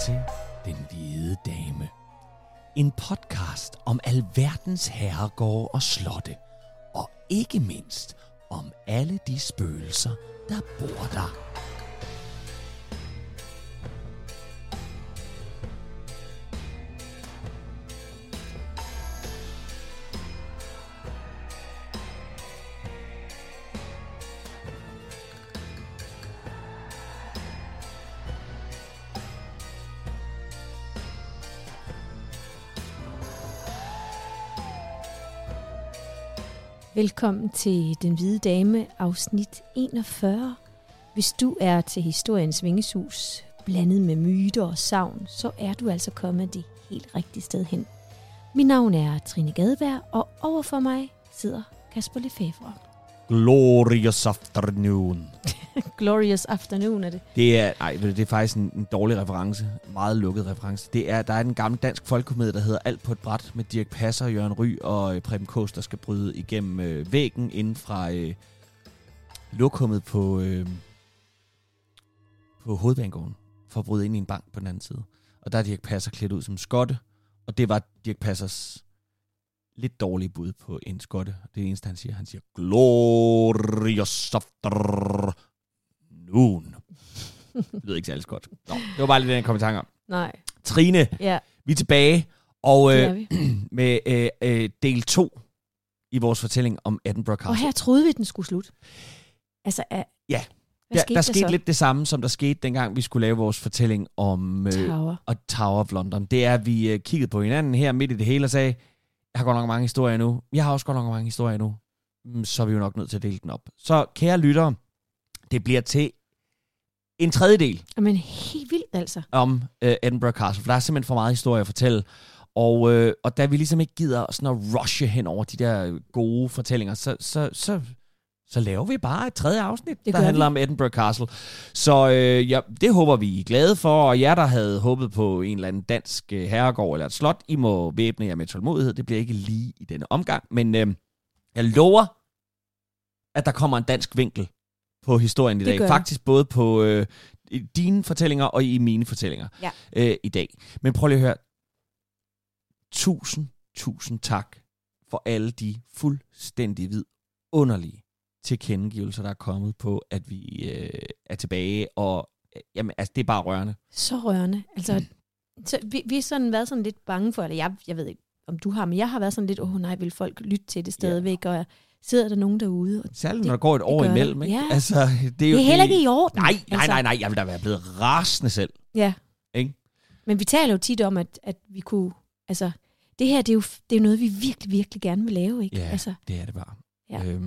til Den Hvide Dame. En podcast om alverdens herregårde og slotte, og ikke mindst om alle de spøgelser, der bor der. Velkommen til Den Hvide Dame, afsnit 41. Hvis du er til historiens vingesus, blandet med myter og sagn, så er du altså kommet det helt rigtige sted hen. Mit navn er Trine Gadeberg, og overfor mig sidder Kasper Lefebvre. Glorious afternoon. Glorious afternoon er det. Det er faktisk en dårlig reference. Meget lukket reference. Der er en gammel dansk folkekomedie, der hedder Alt på et bræt, med Dirk Passer, Jørgen Ry og Preben Kås, der skal bryde igennem væggen inden fra lokummet på hovedbanegården, for at bryde ind i en bank på den anden side. Og der er Dirk Passer klædt ud som skotte, og det var Dirk Passers lidt dårligt bud på en skotte. Det eneste, han siger. Han siger, glorious afternoon. Det lyder ikke særlig godt. Nå, det var bare lidt den kommentar om. Nej. Trine, ja. Vi er tilbage, og med del 2 i vores fortælling om Edinburgh Castle. Og her troede vi, den skulle slutte. Altså, ja. Der skete lidt det samme, som der skete, dengang vi skulle lave vores fortælling om Tower of London. Det er, at vi kiggede på hinanden her midt i det hele og sagde, jeg har godt nok mange historier nu. Jeg har også godt nok mange historier nu. Så er vi jo nok nødt til at dele den op. Så kære lyttere, det bliver til en tredjedel. Men helt vildt altså. Om Edinburgh Castle, for der er simpelthen for meget historie at fortælle. Og da vi ligesom ikke gider sådan at rushe hen over de der gode fortællinger, så laver vi bare et tredje afsnit, der handler om Edinburgh Castle. Så det håber vi, I er glade for. Og jer, der havde håbet på en eller anden dansk herregård eller et slot, I må væbne jer med tålmodighed. Det bliver ikke lige i denne omgang. Men jeg lover, at der kommer en dansk vinkel på historien i dag. Faktisk både på dine fortællinger og i mine fortællinger i dag. Men prøv lige at høre. Tusind tak for alle de fuldstændig vidunderlige tilkendegivelser, der er kommet på, at vi er tilbage, og jamen, altså, det er bare rørende. Så rørende. Altså, så vi har sådan været sådan lidt bange for, eller jeg ved ikke, om du har, men jeg har været sådan lidt, nej, vil folk lytte til det stadigvæk, og sidder der nogen derude? Og særligt, når der går et år imellem, ikke? Ja. Altså, det er jo heller ikke i orden. Nej, jeg vil da være blevet rasende selv. Ja. Ikke? Men vi taler jo tit om, at vi kunne, altså, det her, det er jo noget, vi virkelig, virkelig gerne vil lave, ikke? Ja, altså, det er det bare. Ja.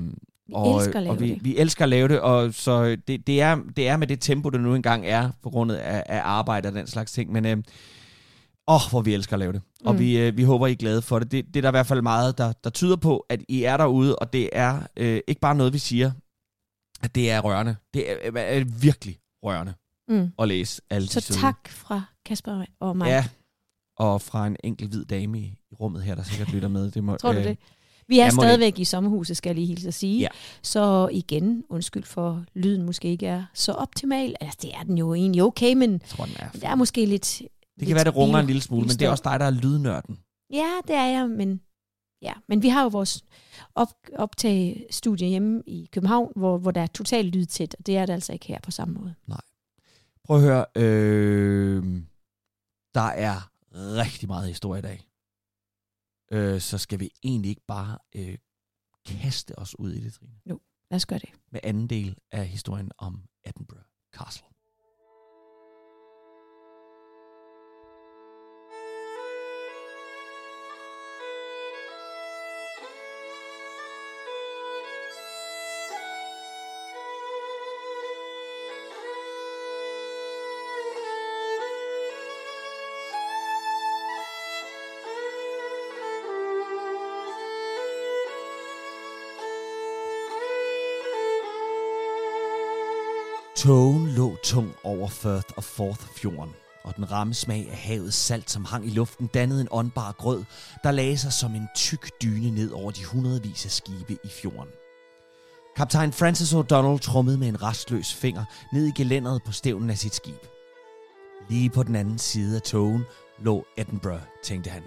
Vi elsker at lave det, og så det er med det tempo, det nu engang er, på grund af arbejde og den slags ting, men hvor vi elsker at lave det, og vi håber, I er glade for det. Det er der i hvert fald meget, der tyder på, at I er derude, og det er ikke bare noget, vi siger, at det er rørende. Det er virkelig rørende at læse alle de søde. Så tak fra Kasper og mig. Ja, og fra en enkelt hvid dame i rummet her, der sikkert lytter med. Det må, tror du det? Vi er stadigvæk i sommerhuset, skal jeg lige hilse at sige. Ja. Så igen, undskyld for, lyden måske ikke er så optimal. Altså, det er den jo egentlig okay, men tror, der er måske lidt... Det kan være, det runger en lille smule, men det er også dig, der er lydnørden. Ja, det er jeg, men vi har jo vores optagestudie hjemme i København, hvor der er totalt lydtæt, og det er det altså ikke her på samme måde. Nej. Prøv at høre, der er rigtig meget historie i dag. Så skal vi egentlig ikke bare kaste os ud i det, Trine. Jo, lad os gøre det. Med anden del af historien om Edinburgh Castle. Togen lå tung over Firth of Forth-fjorden, og den ramme smag af havets salt, som hang i luften, dannede en åndbar grød, der lagde sig som en tyk dyne ned over de hundredvis af skibe i fjorden. Kaptajn Francis O'Donnell trummede med en rastløs finger ned i gelænderet på stævnen af sit skib. Lige på den anden side af togen lå Edinburgh, tænkte han.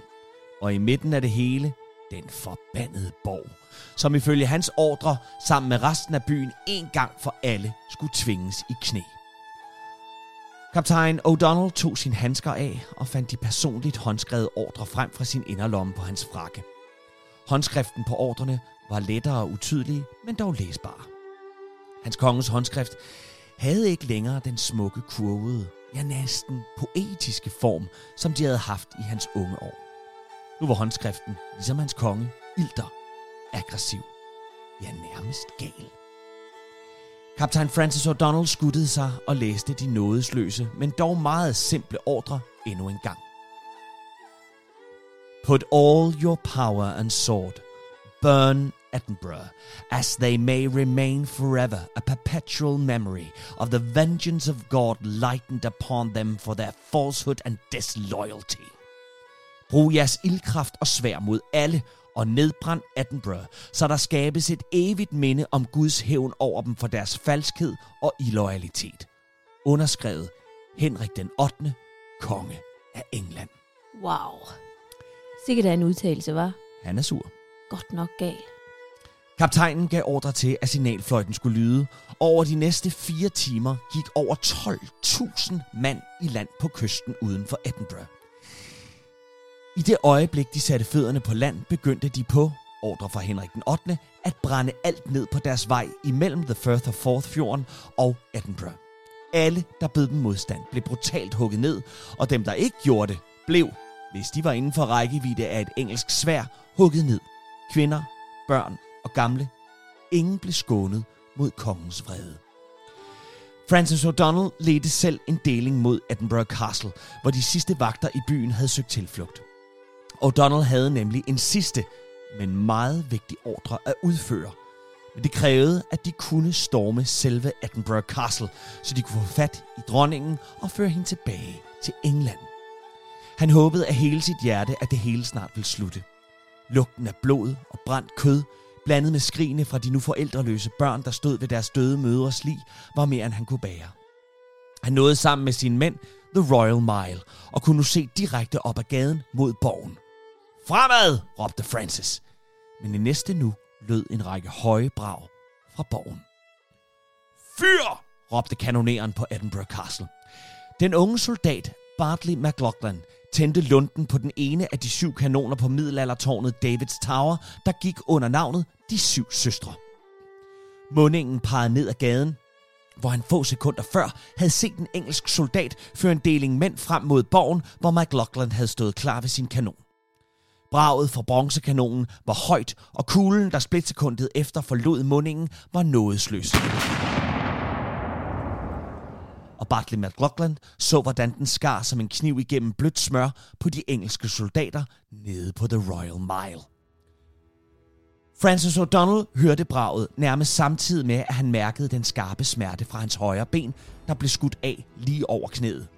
Og i midten af det hele, den forbandede borg, som ifølge hans ordre sammen med resten af byen en gang for alle skulle tvinges i knæ. Kaptajn O'Donnell tog sine handsker af og fandt de personligt håndskrevede ordre frem fra sin inderlomme på hans frakke. Håndskriften på ordrene var lettere og utydelig, men dog læsbar. Hans konges håndskrift havde ikke længere den smukke, kurvede, ja næsten poetiske form, som de havde haft i hans unge år. Nu var håndskriften, ligesom hans konge, ilter, aggressiv, ja nærmest gal. Kaptajn Francis O'Donnell skuttede sig og læste de nådesløse, men dog meget simple ordre endnu en gang. Put all your power and sword, burn Edinburgh, as they may remain forever a perpetual memory of the vengeance of God lightened upon them for their falsehood and disloyalty. Brug jeres ildkraft og sværd mod alle, og nedbrænd Edinburgh, så der skabes et evigt minde om Guds hævn over dem for deres falskhed og illoyalitet. Underskrevet Henrik den 8., konge af England. Wow. Sikkert er en udtalelse, var? Han er sur. Godt nok gal. Kaptajnen gav ordre til, at signalfløjten skulle lyde, og over de næste 4 timer gik over 12.000 mand i land på kysten uden for Edinburgh. I det øjeblik, de satte fødderne på land, begyndte de på, ordre fra Henrik den 8., at brænde alt ned på deres vej imellem The Firth of Forth-fjorden og Edinburgh. Alle, der bød dem modstand, blev brutalt hugget ned, og dem, der ikke gjorde det, blev, hvis de var inden for rækkevidde af et engelsk sværd, hugget ned. Kvinder, børn og gamle. Ingen blev skånet mod kongens vrede. Francis O'Donnell ledte selv en deling mod Edinburgh Castle, hvor de sidste vagter i byen havde søgt tilflugt. O'Donnell havde nemlig en sidste, men meget vigtig ordre at udføre. Men det krævede, at de kunne storme selve Edinburgh Castle, så de kunne få fat i dronningen og føre hende tilbage til England. Han håbede af hele sit hjerte, at det hele snart ville slutte. Lugten af blod og brændt kød, blandet med skrigene fra de nu forældreløse børn, der stod ved deres døde mødres lig, var mere end han kunne bære. Han nåede sammen med sine mænd The Royal Mile, og kunne nu se direkte op ad gaden mod borgen. Fremad, råbte Francis. Men i næste nu lød en række høje brag fra borgen. Fyr, råbte kanoneren på Edinburgh Castle. Den unge soldat, Bartley McLaughlin, tændte lunden på den ene af de 7 kanoner på middelaldertårnet Davids Tower, der gik under navnet De Syv Søstre. Mundingen pegede ned ad gaden, hvor han få sekunder før havde set en engelsk soldat føre en deling mænd frem mod borgen, hvor McLaughlin havde stået klar ved sin kanon. Braget fra bronzekanonen var højt, og kuglen, der splitsekundet efter forlod mundingen, var nådesløs. Og Bartley McLaughlin så, hvordan den skar som en kniv igennem blødt smør på de engelske soldater nede på The Royal Mile. Francis O'Donnell hørte braget nærmest samtidig med, at han mærkede den skarpe smerte fra hans højre ben, der blev skudt af lige over knæet.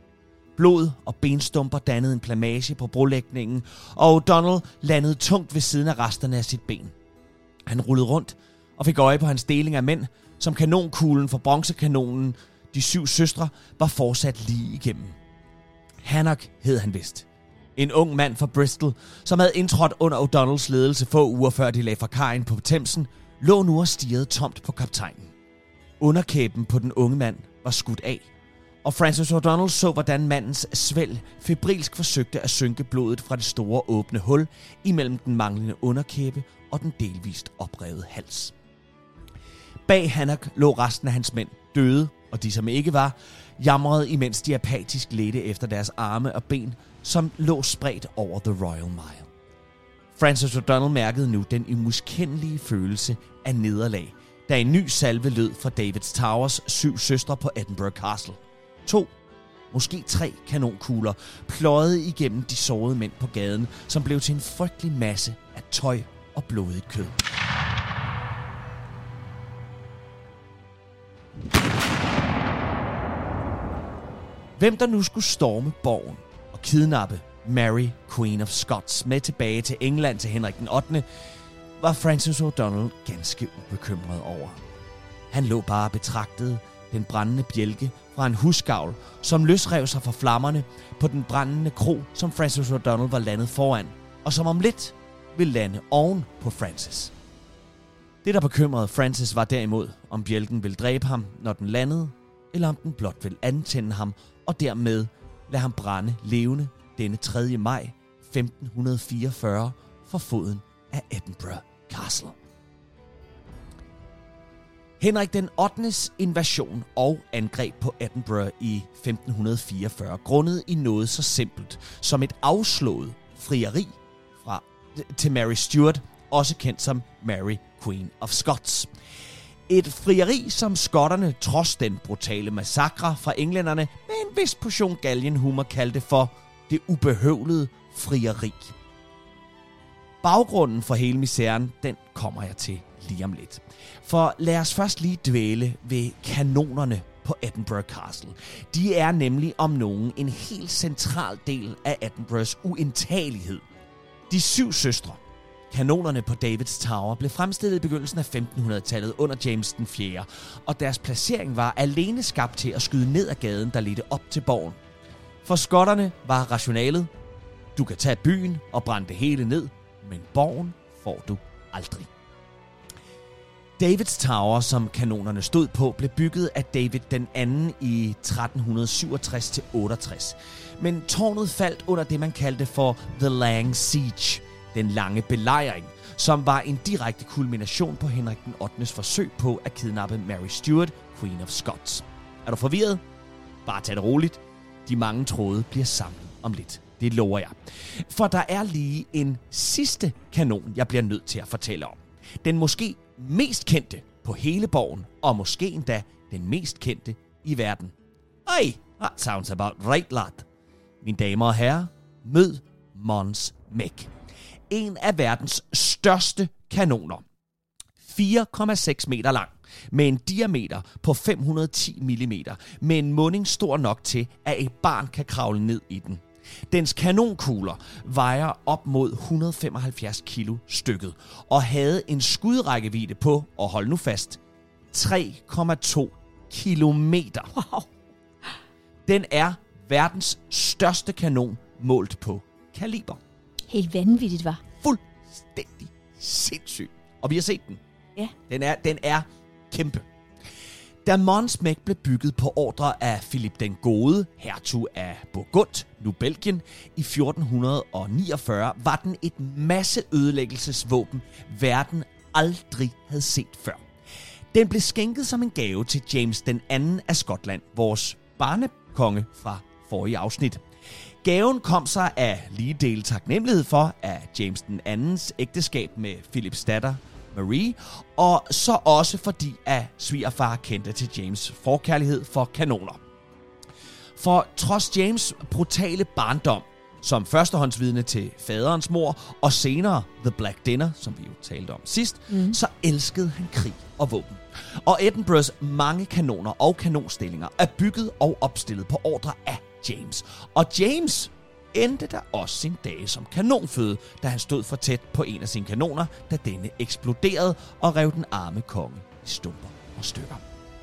Blod og benstumper dannede en plamage på brolægningen, og O'Donnell landede tungt ved siden af resterne af sit ben. Han rullede rundt og fik øje på hans deling af mænd, som kanonkuglen fra bronzekanonen De Syv Søstre var fortsat lige igennem. Hannock hed han vist. En ung mand fra Bristol, som havde indtrådt under O'Donnells ledelse få uger før de lagde fra kajen på Themsen, lå nu og stirrede tomt på kaptajnen. Underkæben på den unge mand var skudt af, og Francis O'Donnell så, hvordan mandens svælg febrilsk forsøgte at synke blodet fra det store åbne hul imellem den manglende underkæbe og den delvist oprevede hals. Bag Hannock lå resten af hans mænd døde, og de, som ikke var, jamrede imens de apatisk ledte efter deres arme og ben, som lå spredt over The Royal Mile. Francis O'Donnell mærkede nu den umiskendelige følelse af nederlag, da en ny salve lød fra Davids Towers 7 søstre på Edinburgh Castle. 2, måske 3 kanonkugler pløjede igennem de sårede mænd på gaden, som blev til en frygtelig masse af tøj og blodigt kød. Hvem der nu skulle storme borgen og kidnappe Mary, Queen of Scots, med tilbage til England til Henrik den 8., var Francis O'Donnell ganske ubekymret over. Han lå bare og betragtede, den brændende bjælke fra en husgavl, som løsrev sig fra flammerne på den brændende kro, som Francis O'Donnell var landet foran, og som om lidt ville lande oven på Francis. Det, der bekymrede Francis, var derimod, om bjælken ville dræbe ham, når den landede, eller om den blot ville antænde ham, og dermed lade ham brænde levende denne 3. maj 1544 for foden af Edinburgh Castle. Henrik den 8.s invasion og angreb på Edinburgh i 1544 grundede i noget så simpelt som et afslået frieri til Mary Stuart, også kendt som Mary Queen of Scots. Et frieri, som skotterne, trods den brutale massakre fra englænderne, med en vis portion galgenhumor kaldte for det ubehøvlede frieri. Baggrunden for hele misæren, den kommer jeg til lige om lidt. For lad os først lige dvæle ved kanonerne på Edinburgh Castle. De er nemlig om nogen en helt central del af Edinburghs uindtagelighed. De syv søstre, kanonerne på Davids Tower, blev fremstillet i begyndelsen af 1500-tallet under James den 4., og deres placering var alene skabt til at skyde ned ad gaden, der ledte op til borgen. For skotterne var rationalet: du kan tage byen og brænde det hele ned, men borgen får du aldrig. Davids Tower, som kanonerne stod på, blev bygget af David den anden i 1367-68. Men tårnet faldt under det, man kaldte for The Lang Siege, den lange belejring, som var en direkte kulmination på Henrik den 8.s forsøg på at kidnappe Mary Stuart, Queen of Scots. Er du forvirret? Bare tag det roligt. De mange tråde bliver samlet om lidt. Det lover jeg. For der er lige en sidste kanon, jeg bliver nødt til at fortælle om. Den måske mest kendte på hele borgen, og måske endda den mest kendte i verden. Ej, that sounds about right, lad. Mine damer og herrer, mød Mons Meg. En af verdens største kanoner. 4,6 meter lang, med en diameter på 510 mm, med en munding stor nok til, at et barn kan kravle ned i den. Dens kanonkugler vejer op mod 175 kilo stykket og havde en skudrækkevidde på, og hold nu fast, 3,2 kilometer. Wow. Den er verdens største kanon målt på kaliber. Helt vanvittigt, var. Fuldstændig sindssygt. Og vi har set den. Ja. Den er kæmpe. Da Mons Meg blev bygget på ordre af Filip den Gode, hertug af Burgund, nu Belgien, i 1449, var den et masseødelæggelsesvåben, verden aldrig havde set før. Den blev skænket som en gave til James den 2. af Skotland, vores barnekonge fra forrige afsnit. Gaven kom sig af lige dele taknemmelighed for, at James den 2.'s ægteskab med Philips datter, Marie, og så også fordi, at svigerfar kendte til James' forkærlighed for kanoner. For trods James' brutale barndom, som førstehåndsvidne til faderens mor, og senere The Black Dinner, som vi jo talte om sidst, så elskede han krig og våben. Og Edinburghs mange kanoner og kanonstillinger er bygget og opstillet på ordre af James. Og James endte der også sin dage som kanonføde, da han stod for tæt på en af sine kanoner, da denne eksploderede og rev den arme konge i stumper og stykker.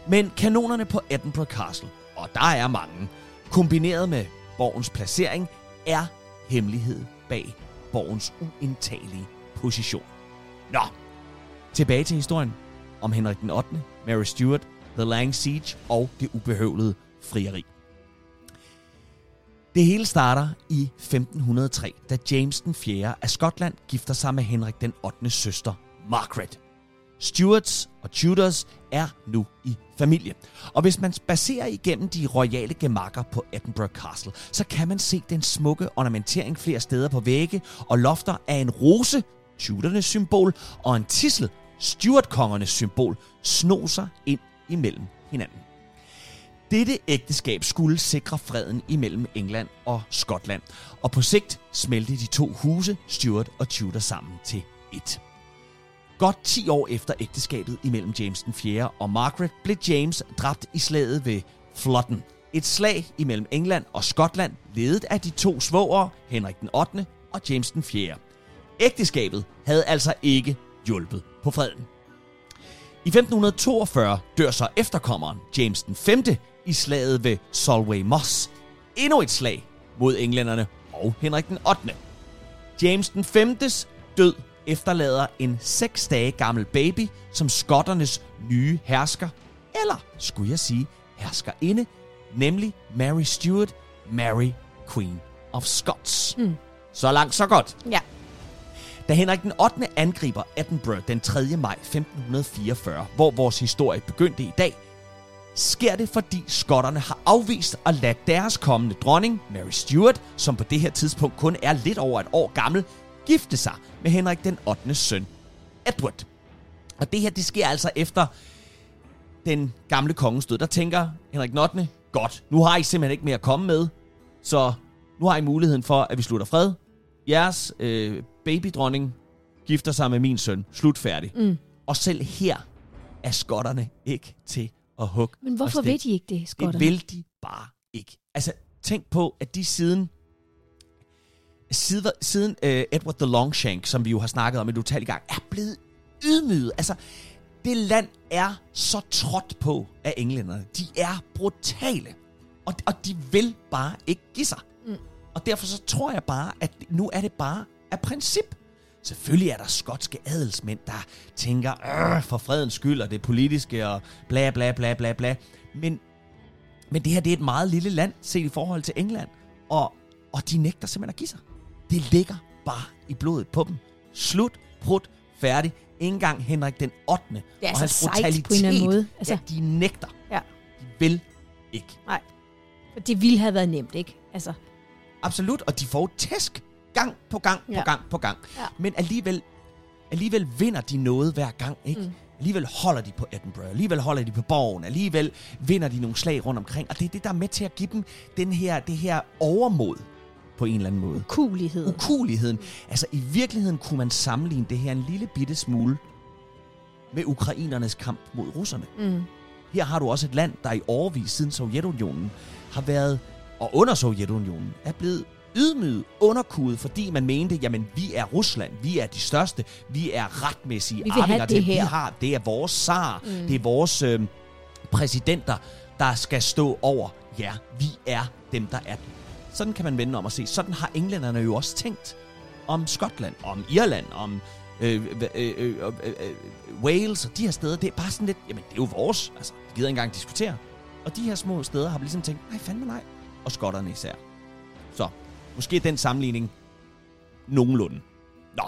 Men kanonerne på Edinburgh Castle, og der er mange, kombineret med borgens placering, er hemmelighed bag borgens uindtagelige position. Nå, tilbage til historien om Henrik den 8., Mary Stuart, The Lang Siege og det ubehøvlede frieri. Det hele starter i 1503, da James den 4. af Skotland gifter sig med Henrik den 8. søster, Margaret. Stuarts og Tudors er nu i familie. Og hvis man spacerer igennem de royale gemakker på Edinburgh Castle, så kan man se den smukke ornamentering flere steder på vægge og lofter af en rose, Tudornes symbol, og en tidsel, Stuart-kongernes symbol, sno sig ind imellem hinanden. Dette ægteskab skulle sikre freden imellem England og Skotland, og på sigt smelte de to huse, Stuart og Tudor, sammen til ét. Godt 10 år efter ægteskabet imellem James den 4. og Margaret blev James dræbt i slaget ved Flodden. Et slag imellem England og Skotland, ledet af de to svogere, Henrik den 8. og James den 4. Ægteskabet havde altså ikke hjulpet på freden. I 1542 dør så efterkommeren James den 5. i slaget ved Solway Moss. Endnu et slag mod englænderne og Henrik den 8. James den 5.s død efterlader en 6 dage gammel baby som skotternes nye hersker, eller skulle jeg sige herskerinde, nemlig Mary Stuart, Mary Queen of Scots. Mm. Så langt, så godt. Ja. Da Henrik den 8. angriber Edinburgh den 3. maj 1544, hvor vores historie begyndte i dag, sker det, fordi skotterne har afvist at lade deres kommende dronning, Mary Stuart, som på det her tidspunkt kun er lidt over et år gammel, gifte sig med Henrik den 8. søn, Edward. Og det her, det sker altså efter den gamle konges død. Der tænker Henrik den 8., godt, nu har I simpelthen ikke mere at komme med, så nu har I muligheden for, at vi slutter fred. Jeres babydronning gifter sig med min søn. Slut færdig. Mm. Og selv her er skotterne ikke til at hugge. Men hvorfor vil de ikke det, skotterne? Det vil de bare ikke. Altså, tænk på, at de siden Edward the Longshank, som vi jo har snakket om et utal gang, er blevet ydmyget. Altså, det land er så trådt på af englænderne. De er brutale. Og de vil bare ikke give sig. Mm. Og derfor så tror jeg bare, at nu er det bare af princip. Selvfølgelig er der skotske adelsmænd, der tænker, for fredens skyld, og det politiske, og bla bla bla bla bla. Men det her, det er et meget lille land, set i forhold til England. Og de nægter simpelthen at give sig. Det ligger bare i blodet på dem. Slut, brudt, færdig. Ingen gang Henrik den 8. Det er og hans brutalitet, på en eller anden måde. Altså, ja, de nægter. Ja. De vil ikke. Nej. Det ville have været nemt, ikke? Altså. Absolut, og de får tæsk gang på gang på gang på gang. Ja. Men alligevel vinder de noget hver gang, ikke? Mm. Alligevel holder de på Edinburgh, alligevel holder de på borgen, alligevel vinder de nogle slag rundt omkring. Og det er det, der er med til at give dem det her overmod på en eller anden måde. Ukuligheden. Altså i virkeligheden kunne man sammenligne det her en lille bitte smule med ukrainernes kamp mod russerne. Mm. Her har du også et land, der i årevis siden Sovjetunionen har været og under Sovjetunionen er blevet ydmyget, underkudet, fordi man mente, jamen vi er Rusland, vi er de største, vi er retmæssige arvinger til, vi har, det er vores zar, det er vores præsidenter, der skal stå over, ja, vi er dem, der er dem. Sådan kan man vende om og se. Sådan har englænderne jo også tænkt om Skotland, om Irland, om Wales og de her steder. Det er bare sådan lidt, jamen det er jo vores, altså det gider ikke engang diskutere. Og de her små steder har ligesom tænkt, nej fandme nej. Og skotterne især. Så, måske den sammenligning nogenlunde. Nå.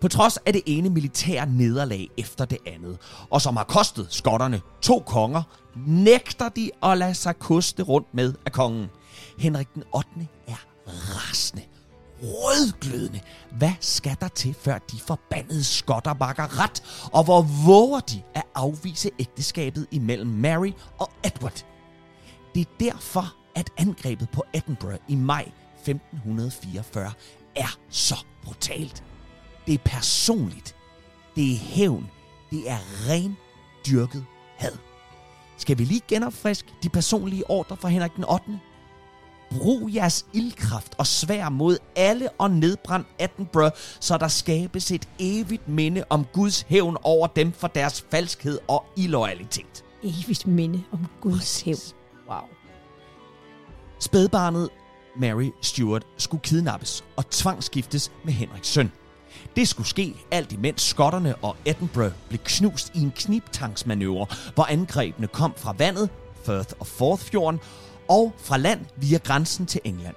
På trods af det ene militære nederlag efter det andet, og som har kostet skotterne 2 konger, nægter de at lade sig koste rundt med af kongen. Henrik den 8. er rasende, rødglødende. Hvad skal der til, før de forbandede skotter makker ret? Og hvor våger de at afvise ægteskabet imellem Mary og Edward? Det er derfor, at angrebet på Edinburgh i maj 1544 er så brutalt. Det er personligt. Det er hævn. Det er ren dyrket had. Skal vi lige genopfriske de personlige ordre fra Henrik den 8.? Brug jeres ildkraft og svær mod alle og nedbrænd Edinburgh, så der skabes et evigt minde om Guds hævn over dem for deres falskhed og illoyalitet. Evigt minde om Guds hævn. Wow. Spædbarnet Mary Stuart skulle kidnappes og tvangsgiftes med Henriks søn. Det skulle ske alt imens skotterne og Edinburgh blev knust i en knibtangsmanøvre, hvor angrebene kom fra vandet, Firth of Forth-fjorden, og fra land via grænsen til England.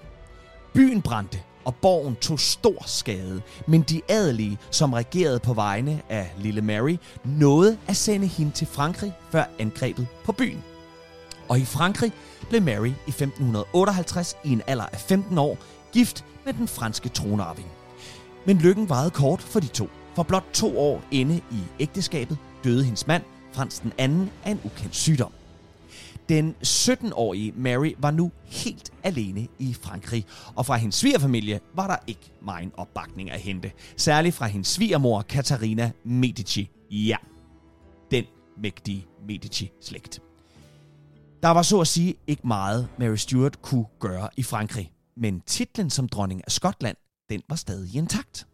Byen brændte, og borgen tog stor skade, men de adelige, som regerede på vegne af lille Mary, nåede at sende hende til Frankrig før angrebet på byen. Og i Frankrig blev Mary i 1558 i en alder af 15 år gift med den franske tronarving. Men lykken varede kort for de to, for blot 2 år inde i ægteskabet døde hendes mand, Frans den anden, af en ukendt sygdom. Den 17-årige Mary var nu helt alene i Frankrig, og fra hendes svigerfamilie var der ikke megen opbakning at hente. Særligt fra hendes svigermor, Katarina Medici. Ja, den mægtige Medici-slægt. Der var så at sige ikke meget, Mary Stuart kunne gøre i Frankrig, men titlen som dronning af Skotland, den var stadig intakt.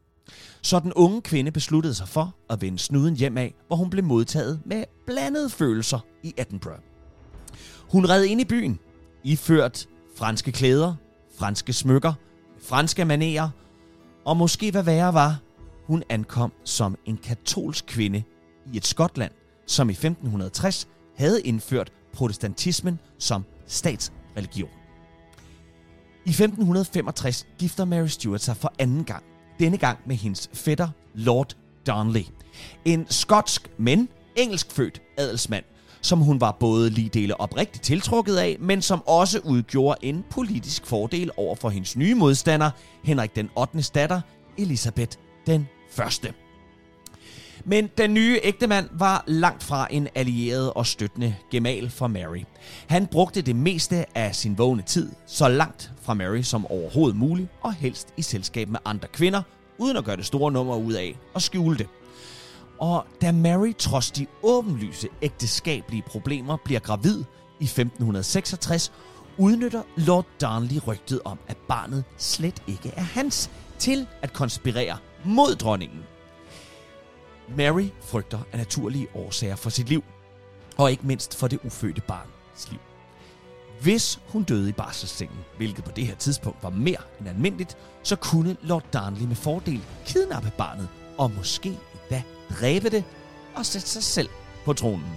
Så den unge kvinde besluttede sig for at vende snuden hjem af, hvor hun blev modtaget med blandede følelser i Edinburgh. Hun red ind i byen, iført franske klæder, franske smykker, franske manerer, og måske hvad værre var, hun ankom som en katolsk kvinde i et Skotland, som i 1560 havde indført protestantismen som statsreligion. I 1565 gifter Mary Stuart sig for anden gang, denne gang med hendes fætter Lord Darnley, en skotsk, men engelskfødt adelsmand, som hun var både lige dele oprigtigt tiltrukket af, men som også udgjorde en politisk fordel over for hendes nye modstander, Henrik den 8. datter, Elisabeth den 1. Men den nye ægtemand var langt fra en allieret og støttende gemal for Mary. Han brugte det meste af sin vågne tid så langt fra Mary som overhovedet muligt, og helst i selskab med andre kvinder, uden at gøre det store nummer ud af og skjule det. Og da Mary trods de åbenlyse ægteskabelige problemer bliver gravid i 1566, udnytter Lord Darnley rygtet om, at barnet slet ikke er hans, til at konspirere mod dronningen. Mary frygter af naturlige årsager for sit liv, og ikke mindst for det ufødte barns liv. Hvis hun døde i barselssengen, hvilket på det her tidspunkt var mere end almindeligt, så kunne Lord Darnley med fordel kidnappe barnet, og måske endda dræbe det og sætte sig selv på tronen.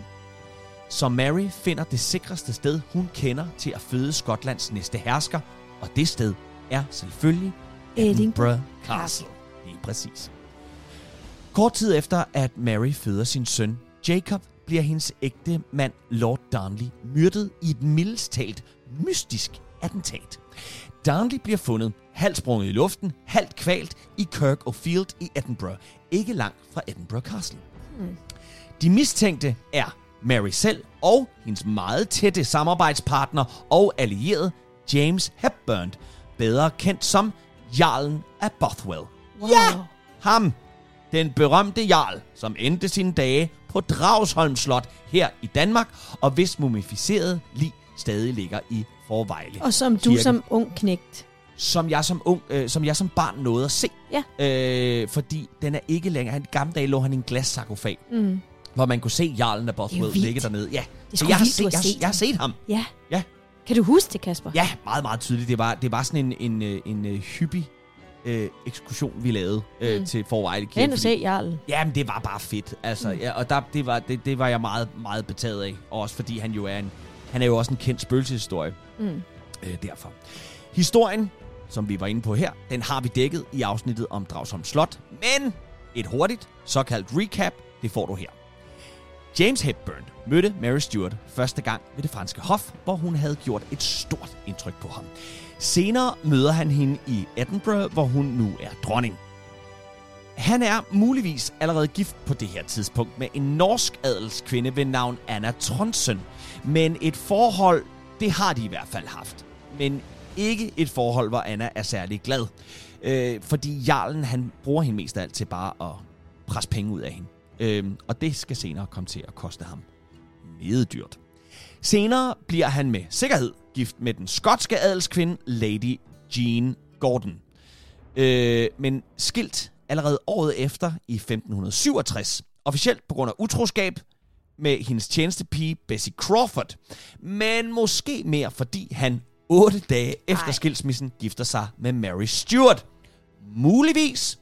Så Mary finder det sikreste sted, hun kender til at føde Skotlands næste hersker, og det sted er selvfølgelig Edinburgh Castle. Lige præcis. Kort tid efter, at Mary føder sin søn Jacob, bliver hendes ægte mand Lord Darnley myrdet i et mildest talt mystisk attentat. Darnley bliver fundet halvsprunget i luften, halvt kvalt i Kirk of Field i Edinburgh, ikke langt fra Edinburgh Castle. De mistænkte er Mary selv og hendes meget tætte samarbejdspartner og allierede James Hepburn, bedre kendt som Jarlen af Bothwell. Wow. Ja, ham! Den berømte jarl, som endte sine dage på Dragsholm Slot her i Danmark, og hvis mumificeret lig stadig ligger i Forvejle. Og som kirke. Du som ung knægt. Som jeg som barn nåede at se. Ja. Fordi den er ikke længere. I gamle dage lå han i en glassarkofag, hvor man kunne se jarlen af Bothwell ligge dernede. Ja. Så jeg har set ham. Ja. Ja. Kan du huske det, Kasper? Ja, meget, meget tydeligt. Det var sådan en hyppig ekskursion, vi lavede til Forvejle Kirke. Hen og se jarlen. Jamen, det var bare fedt. Altså, ja, og det var jeg meget, meget betaget af. Også fordi han jo er også en kendt spøgelseshistorie. Derfor. Historien, som vi var inde på her, den har vi dækket i afsnittet om Dragsholm Slot. Men et hurtigt såkaldt recap, det får du her. James Hepburn mødte Mary Stuart første gang ved det franske hof, hvor hun havde gjort et stort indtryk på ham. Senere møder han hende i Edinburgh, hvor hun nu er dronning. Han er muligvis allerede gift på det her tidspunkt med en norsk adelskvinde ved navn Anna Tronsen. Men et forhold, det har de i hvert fald haft. Men ikke et forhold, hvor Anna er særlig glad. Fordi jarlen, han bruger hende mest af alt til bare at presse penge ud af hende. Og det skal senere komme til at koste ham meget dyrt. Senere bliver han med sikkerhed gift med den skotske adelskvinde Lady Jean Gordon. Men skilt allerede året efter i 1567. Officielt på grund af utroskab med hendes tjenestepige Bessie Crawford. Men måske mere fordi han 8 dage efter skilsmissen gifter sig med Mary Stuart. Muligvis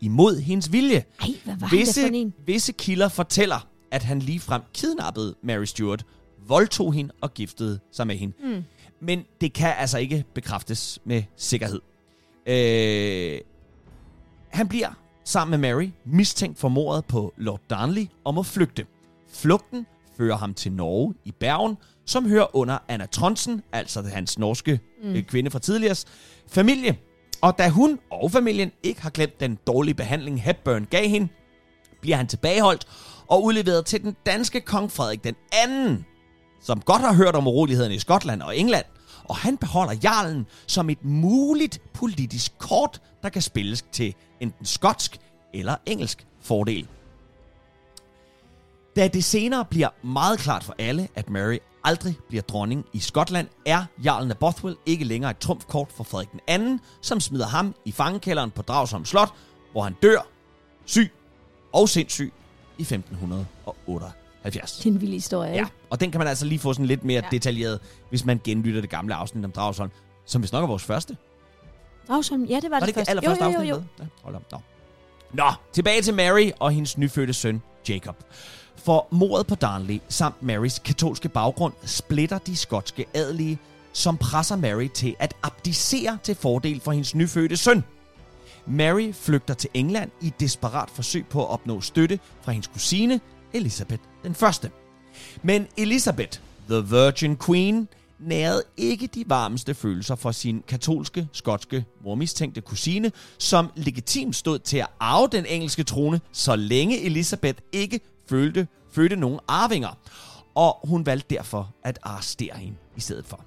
imod hendes vilje. Ej, hvad var det for en? Visse kilder fortæller, at han ligefrem kidnappede Mary Stuart, voldtog hende og giftede sig med hende. Men det kan altså ikke bekræftes med sikkerhed. Han bliver sammen med Mary mistænkt for mordet på Lord Darnley og må flygte. Flugten fører ham til Norge i Bergen, som hører under Anna Tronsen, altså hans norske kvinde fra tidligere, familie. Og da hun og familien ikke har glemt den dårlige behandling, Hepburn gav hende, bliver han tilbageholdt og udleveret til den danske kong Frederik den anden, som godt har hørt om urolighederne i Skotland og England. Og han beholder jarlen som et muligt politisk kort, der kan spilles til enten skotsk eller engelsk fordel. Da det senere bliver meget klart for alle, at Mary aldrig bliver dronning i Skotland, er jarlen af Bothwell ikke længere et trumfkort for Frederik den anden, som smider ham i fangekælderen på Dragsholm Slot, hvor han dør, syg og sindssyg i 1578. Det er en vild historie, ikke? Ja, og den kan man altså lige få sådan lidt mere detaljeret, hvis man genlytter det gamle afsnit om Dragsholm, som vi snakker vores første. Dragsholm, ja, det var det første. Var det ikke allerførste afsnit med? Ja, hold op. Nå, tilbage til Mary og hendes nyfødte søn, Jacob. For mordet på Darnley samt Marys katolske baggrund splitter de skotske adelige, som presser Mary til at abdicere til fordel for hendes nyfødte søn. Mary flygter til England i et desperat forsøg på at opnå støtte fra hendes kusine, Elisabeth den 1. Men Elisabeth, the Virgin Queen, nærede ikke de varmeste følelser for sin katolske, skotske, mormistænkte kusine, som legitimt stod til at arve den engelske trone, så længe Elisabeth ikke fødte nogen arvinger. Og hun valgte derfor at arrestere hende i stedet for.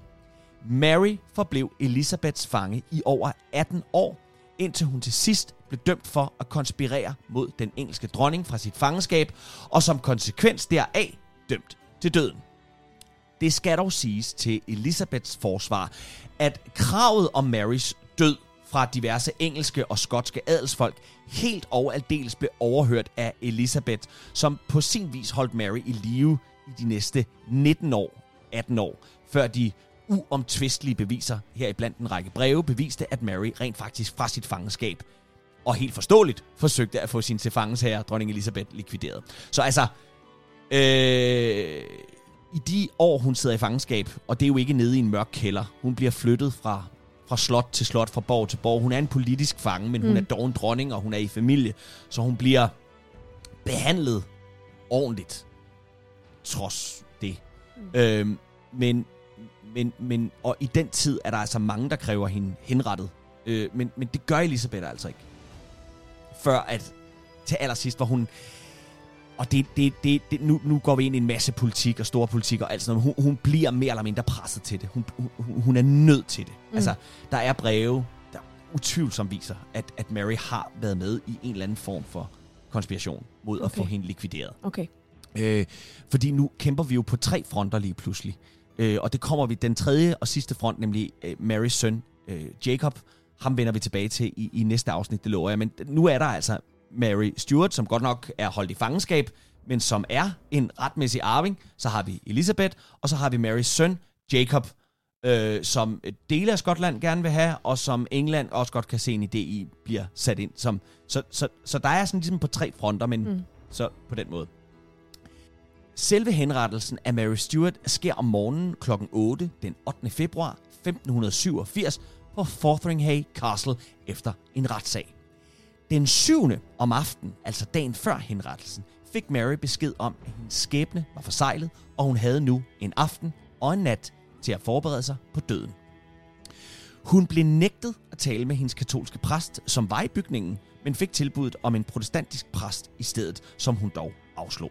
Mary forblev Elisabeths fange i over 18 år, indtil hun til sidst blev dømt for at konspirere mod den engelske dronning fra sit fangenskab, og som konsekvens deraf dømt til døden. Det skal dog siges til Elisabeths forsvar, at kravet om Marys død fra diverse engelske og skotske adelsfolk helt og aldeles blev overhørt af Elisabeth, som på sin vis holdt Mary i live i de næste 18 år, før de uomtvistelige beviser, heriblandt en række breve, beviste, at Mary rent faktisk fra sit fangenskab, og helt forståeligt, forsøgte at få sin tilfangensherre, dronning Elisabeth, likvideret. Så altså, i de år, hun sidder i fangenskab, og det er jo ikke nede i en mørk kælder, hun bliver flyttet fra slot til slot, fra borg til borg. Hun er en politisk fange, men hun er dog en dronning, og hun er i familie, så hun bliver behandlet ordentligt, trods det. Men og i den tid er der altså mange, der kræver hende henrettet. Men det gør Elisabeth altså ikke. Før at til allersidst, hvor hun... Og det nu går vi ind i en masse politik og store politik og alt sådan noget. Hun bliver mere eller mindre presset til det. Hun er nødt til det. Altså, der er breve, der utvivlsomt viser, at Mary har været med i en eller anden form for konspiration mod at få hende likvideret. Okay. Fordi nu kæmper vi jo på 3 fronter lige pludselig. Og det kommer vi den tredje og sidste front, nemlig Marys søn, Jacob. Ham vender vi tilbage til i næste afsnit, det lover jeg. Men nu er der altså Mary Stuart, som godt nok er holdt i fangenskab, men som er en retmæssig arving. Så har vi Elisabeth, og så har vi Marys søn, Jacob, som dele af Skotland gerne vil have, og som England også godt kan se en idé i, bliver sat ind. Så der er sådan ligesom på 3 fronter, men så på den måde. Selve henrettelsen af Mary Stuart sker om morgenen kl. 8 den 8. februar 1587 på Fotheringhay Castle efter en retssag. Den 7. om aftenen, altså dagen før henrettelsen, fik Mary besked om, at hendes skæbne var forseglet, og hun havde nu en aften og en nat til at forberede sig på døden. Hun blev nægtet at tale med hendes katolske præst, som var i bygningen, men fik tilbuddet om en protestantisk præst i stedet, som hun dog afslog.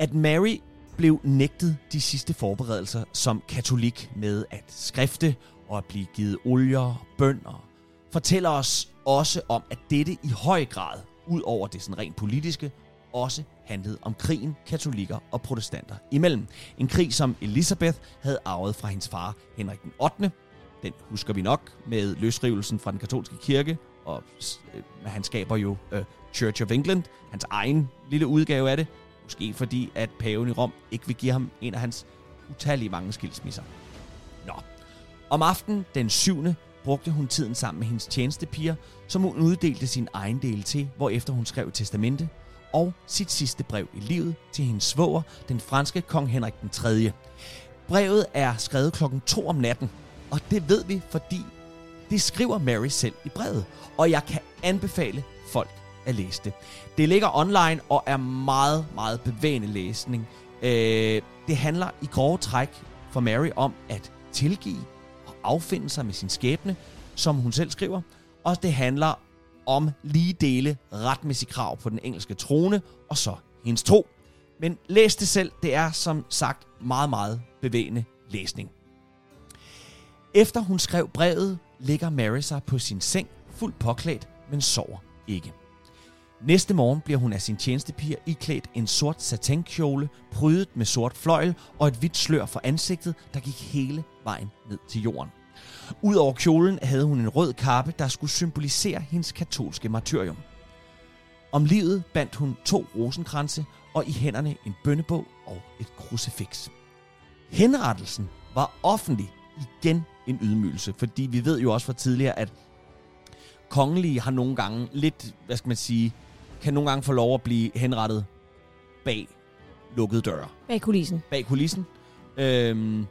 At Mary blev nægtet de sidste forberedelser som katolik med at skrifte og at blive givet olier, bønner, fortæller os også om, at dette i høj grad, ud over det sådan rent politiske, også handlede om krigen katolikker og protestanter imellem. En krig, som Elisabeth havde arvet fra hendes far, Henrik den 8. Den husker vi nok med løsrivelsen fra den katolske kirke, og han skaber jo Church of England, hans egen lille udgave af det. Måske fordi, at paven i Rom ikke vil give ham en af hans utallige mange skilsmisser. Nå. Om aftenen den 7. brugte hun tiden sammen med hendes tjenestepiger, som hun uddelte sin egen del til, hvorefter hun skrev et testamente, og sit sidste brev i livet til hendes svoger, den franske kong Henrik den 3. Brevet er skrevet kl. 2 om natten, og det ved vi, fordi det skriver Mary selv i brevet, og jeg kan anbefale folk at læse det. Det ligger online og er meget, meget bevægende læsning. Det handler i grove træk for Mary om at tilgive og affinde sig med sin skæbne, som hun selv skriver, og det handler om lige dele retmæssig krav på den engelske trone og så hendes tro. Men læs det selv, det er som sagt meget, meget bevægende læsning. Efter hun skrev brevet, ligger Mary sig på sin seng, fuldt påklædt, men sover ikke. Næste morgen bliver hun af sin tjenestepiger iklædt en sort satinkjole, prydet med sort fløjl og et hvidt slør for ansigtet, der gik hele vejen ned til jorden. Udover kjolen havde hun en rød kappe, der skulle symbolisere hendes katolske martyrium. Om livet bandt hun 2 rosenkranse og i hænderne en bønnebog og et krucifiks. Henrettelsen var offentlig igen en ydmygelse, fordi vi ved jo også fra tidligere, at kongelige har nogle gange lidt, hvad skal man sige, kan nogle gange få lov at blive henrettet bag lukkede døre. Bag kulissen. Bag kulissen. Men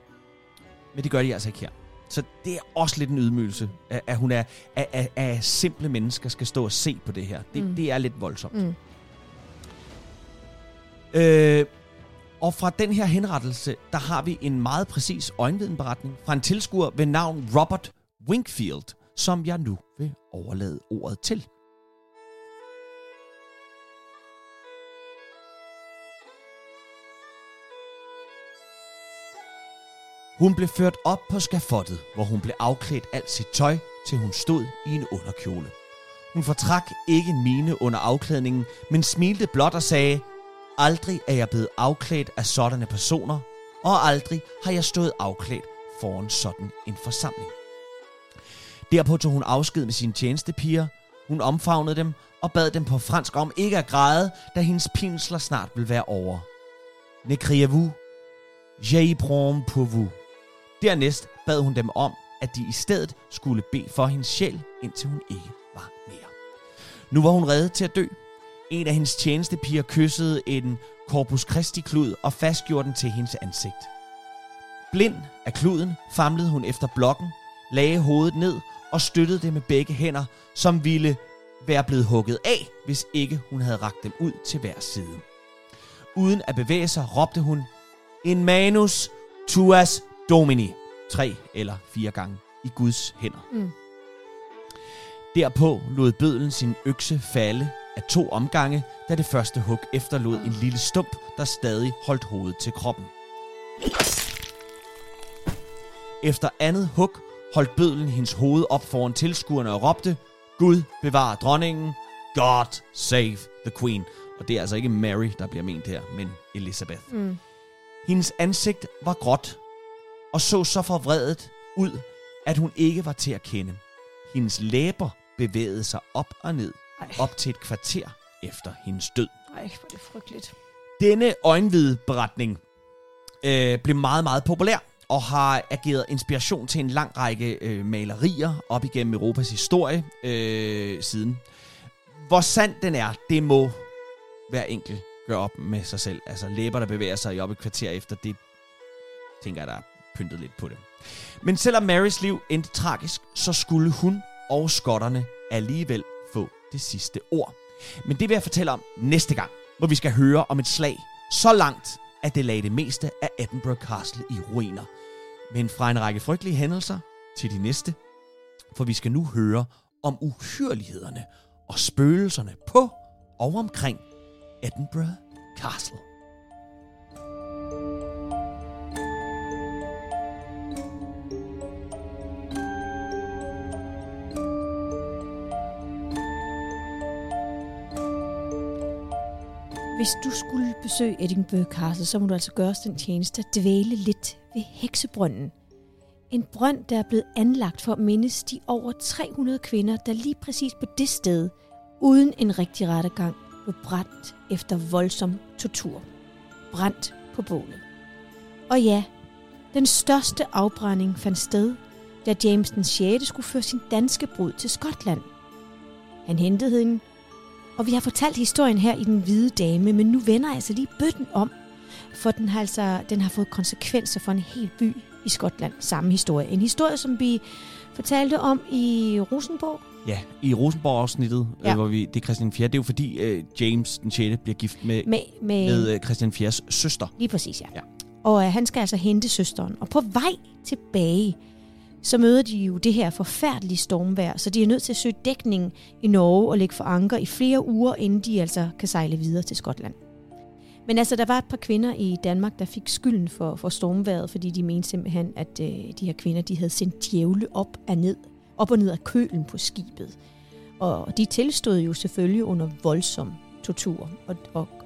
det gør de altså ikke her. Så det er også lidt en ydmygelse, at hun er, at simple mennesker skal stå og se på det her. Det er lidt voldsomt. Og fra den her henrettelse, der har vi en meget præcis øjenvidneberetning fra en tilskuer ved navn Robert Wingfield, som jeg nu vil overlade ordet til. Hun blev ført op på skafottet, hvor hun blev afklædt alt sit tøj, til hun stod i en underkjole. Hun fortrak ikke en mine under afklædningen, men smilte blot og sagde, aldrig er jeg blevet afklædt af sådanne personer, og aldrig har jeg stået afklædt foran sådan en forsamling. Derpå tog hun afsked med sine tjenestepiger. Hun omfavnede dem og bad dem på fransk om ikke at græde, da hendes pinsler snart ville være over. Ne criez-vous, j'y prends pour vous. Dernæst bad hun dem om, at de i stedet skulle bede for hendes sjæl, indtil hun ikke var mere. Nu var hun rede til at dø. En af hendes tjenestepiger kyssede en Corpus Christi-klud og fastgjorde den til hendes ansigt. Blind af kluden famlede hun efter blokken, lagde hovedet ned og støttede det med begge hænder, som ville være blevet hugget af, hvis ikke hun havde rakt dem ud til hver side. Uden at bevæge sig, råbte hun, In manus tuas domini, 3 eller 4 gange i Guds hænder. Derpå lod bødlen sin økse falde af 2 omgange, da det første hug efterlod en lille stump, der stadig holdt hovedet til kroppen. Efter andet hug holdt bødlen hendes hoved op foran tilskuerne og råbte, Gud bevarer dronningen, God save the queen. Og det er altså ikke Mary, der bliver ment her, men Elizabeth. Hendes ansigt var gråt og så forvredet ud, at hun ikke var til at kende. Hendes læber bevægede sig op og ned, op til et kvarter efter hendes død. Ej, hvor det frygteligt. Denne øjenvidneberetning blev meget, meget populær og har ageret inspiration til en lang række malerier op igennem Europas historie siden. Hvor sand den er, det må hver enkelt gøre op med sig selv. Altså læber, der bevæger sig i op et kvarter efter, det tænker jeg, der er pyntet lidt på det. Men selvom Marys liv endte tragisk, så skulle hun og skotterne alligevel få det sidste ord. Men det vil jeg fortælle om næste gang, hvor vi skal høre om et slag så langt, at det lagde det meste af Edinburgh Castle i ruiner. Men fra en række frygtelige hændelser til de næste, for vi skal nu høre om uhyrlighederne og spøgelserne på og omkring Edinburgh Castle. Hvis du skulle besøge Edinburgh Castle, så må du altså gøre os den tjeneste at dvæle lidt ved heksebrønden. En brønd, der er blevet anlagt for at mindes de over 300 kvinder, der lige præcis på det sted, uden en rigtig rettergang, blev brændt efter voldsom tortur. Brændt på bålet. Og ja, den største afbrænding fandt sted, da James den 4. skulle føre sin danske brud til Skotland. Han hentede hende, og vi har fortalt historien her i Den Hvide Dame, men nu vender jeg altså lige bøtten om, for den har fået konsekvenser for en hel by i Skotland. Samme historie. En historie, som vi fortalte om i Rosenborg. Ja, i Rosenborg-afsnittet, ja. Hvor vi, det er Christian Fjerde. Det er jo fordi James den 6. bliver gift med Christian Fjerdes søster. Lige præcis, ja. Og han skal altså hente søsteren. Og på vej tilbage, så møder de jo det her forfærdelige stormvejr, så de er nødt til at søge dækning i Norge og lægge for anker i flere uger, inden de altså kan sejle videre til Skotland. Men altså, der var et par kvinder i Danmark, der fik skylden for stormvejret, fordi de mente simpelthen, at de her kvinder, de havde sendt djævle op og ned af kølen på skibet. Og de tilstod jo selvfølgelig under voldsom tortur,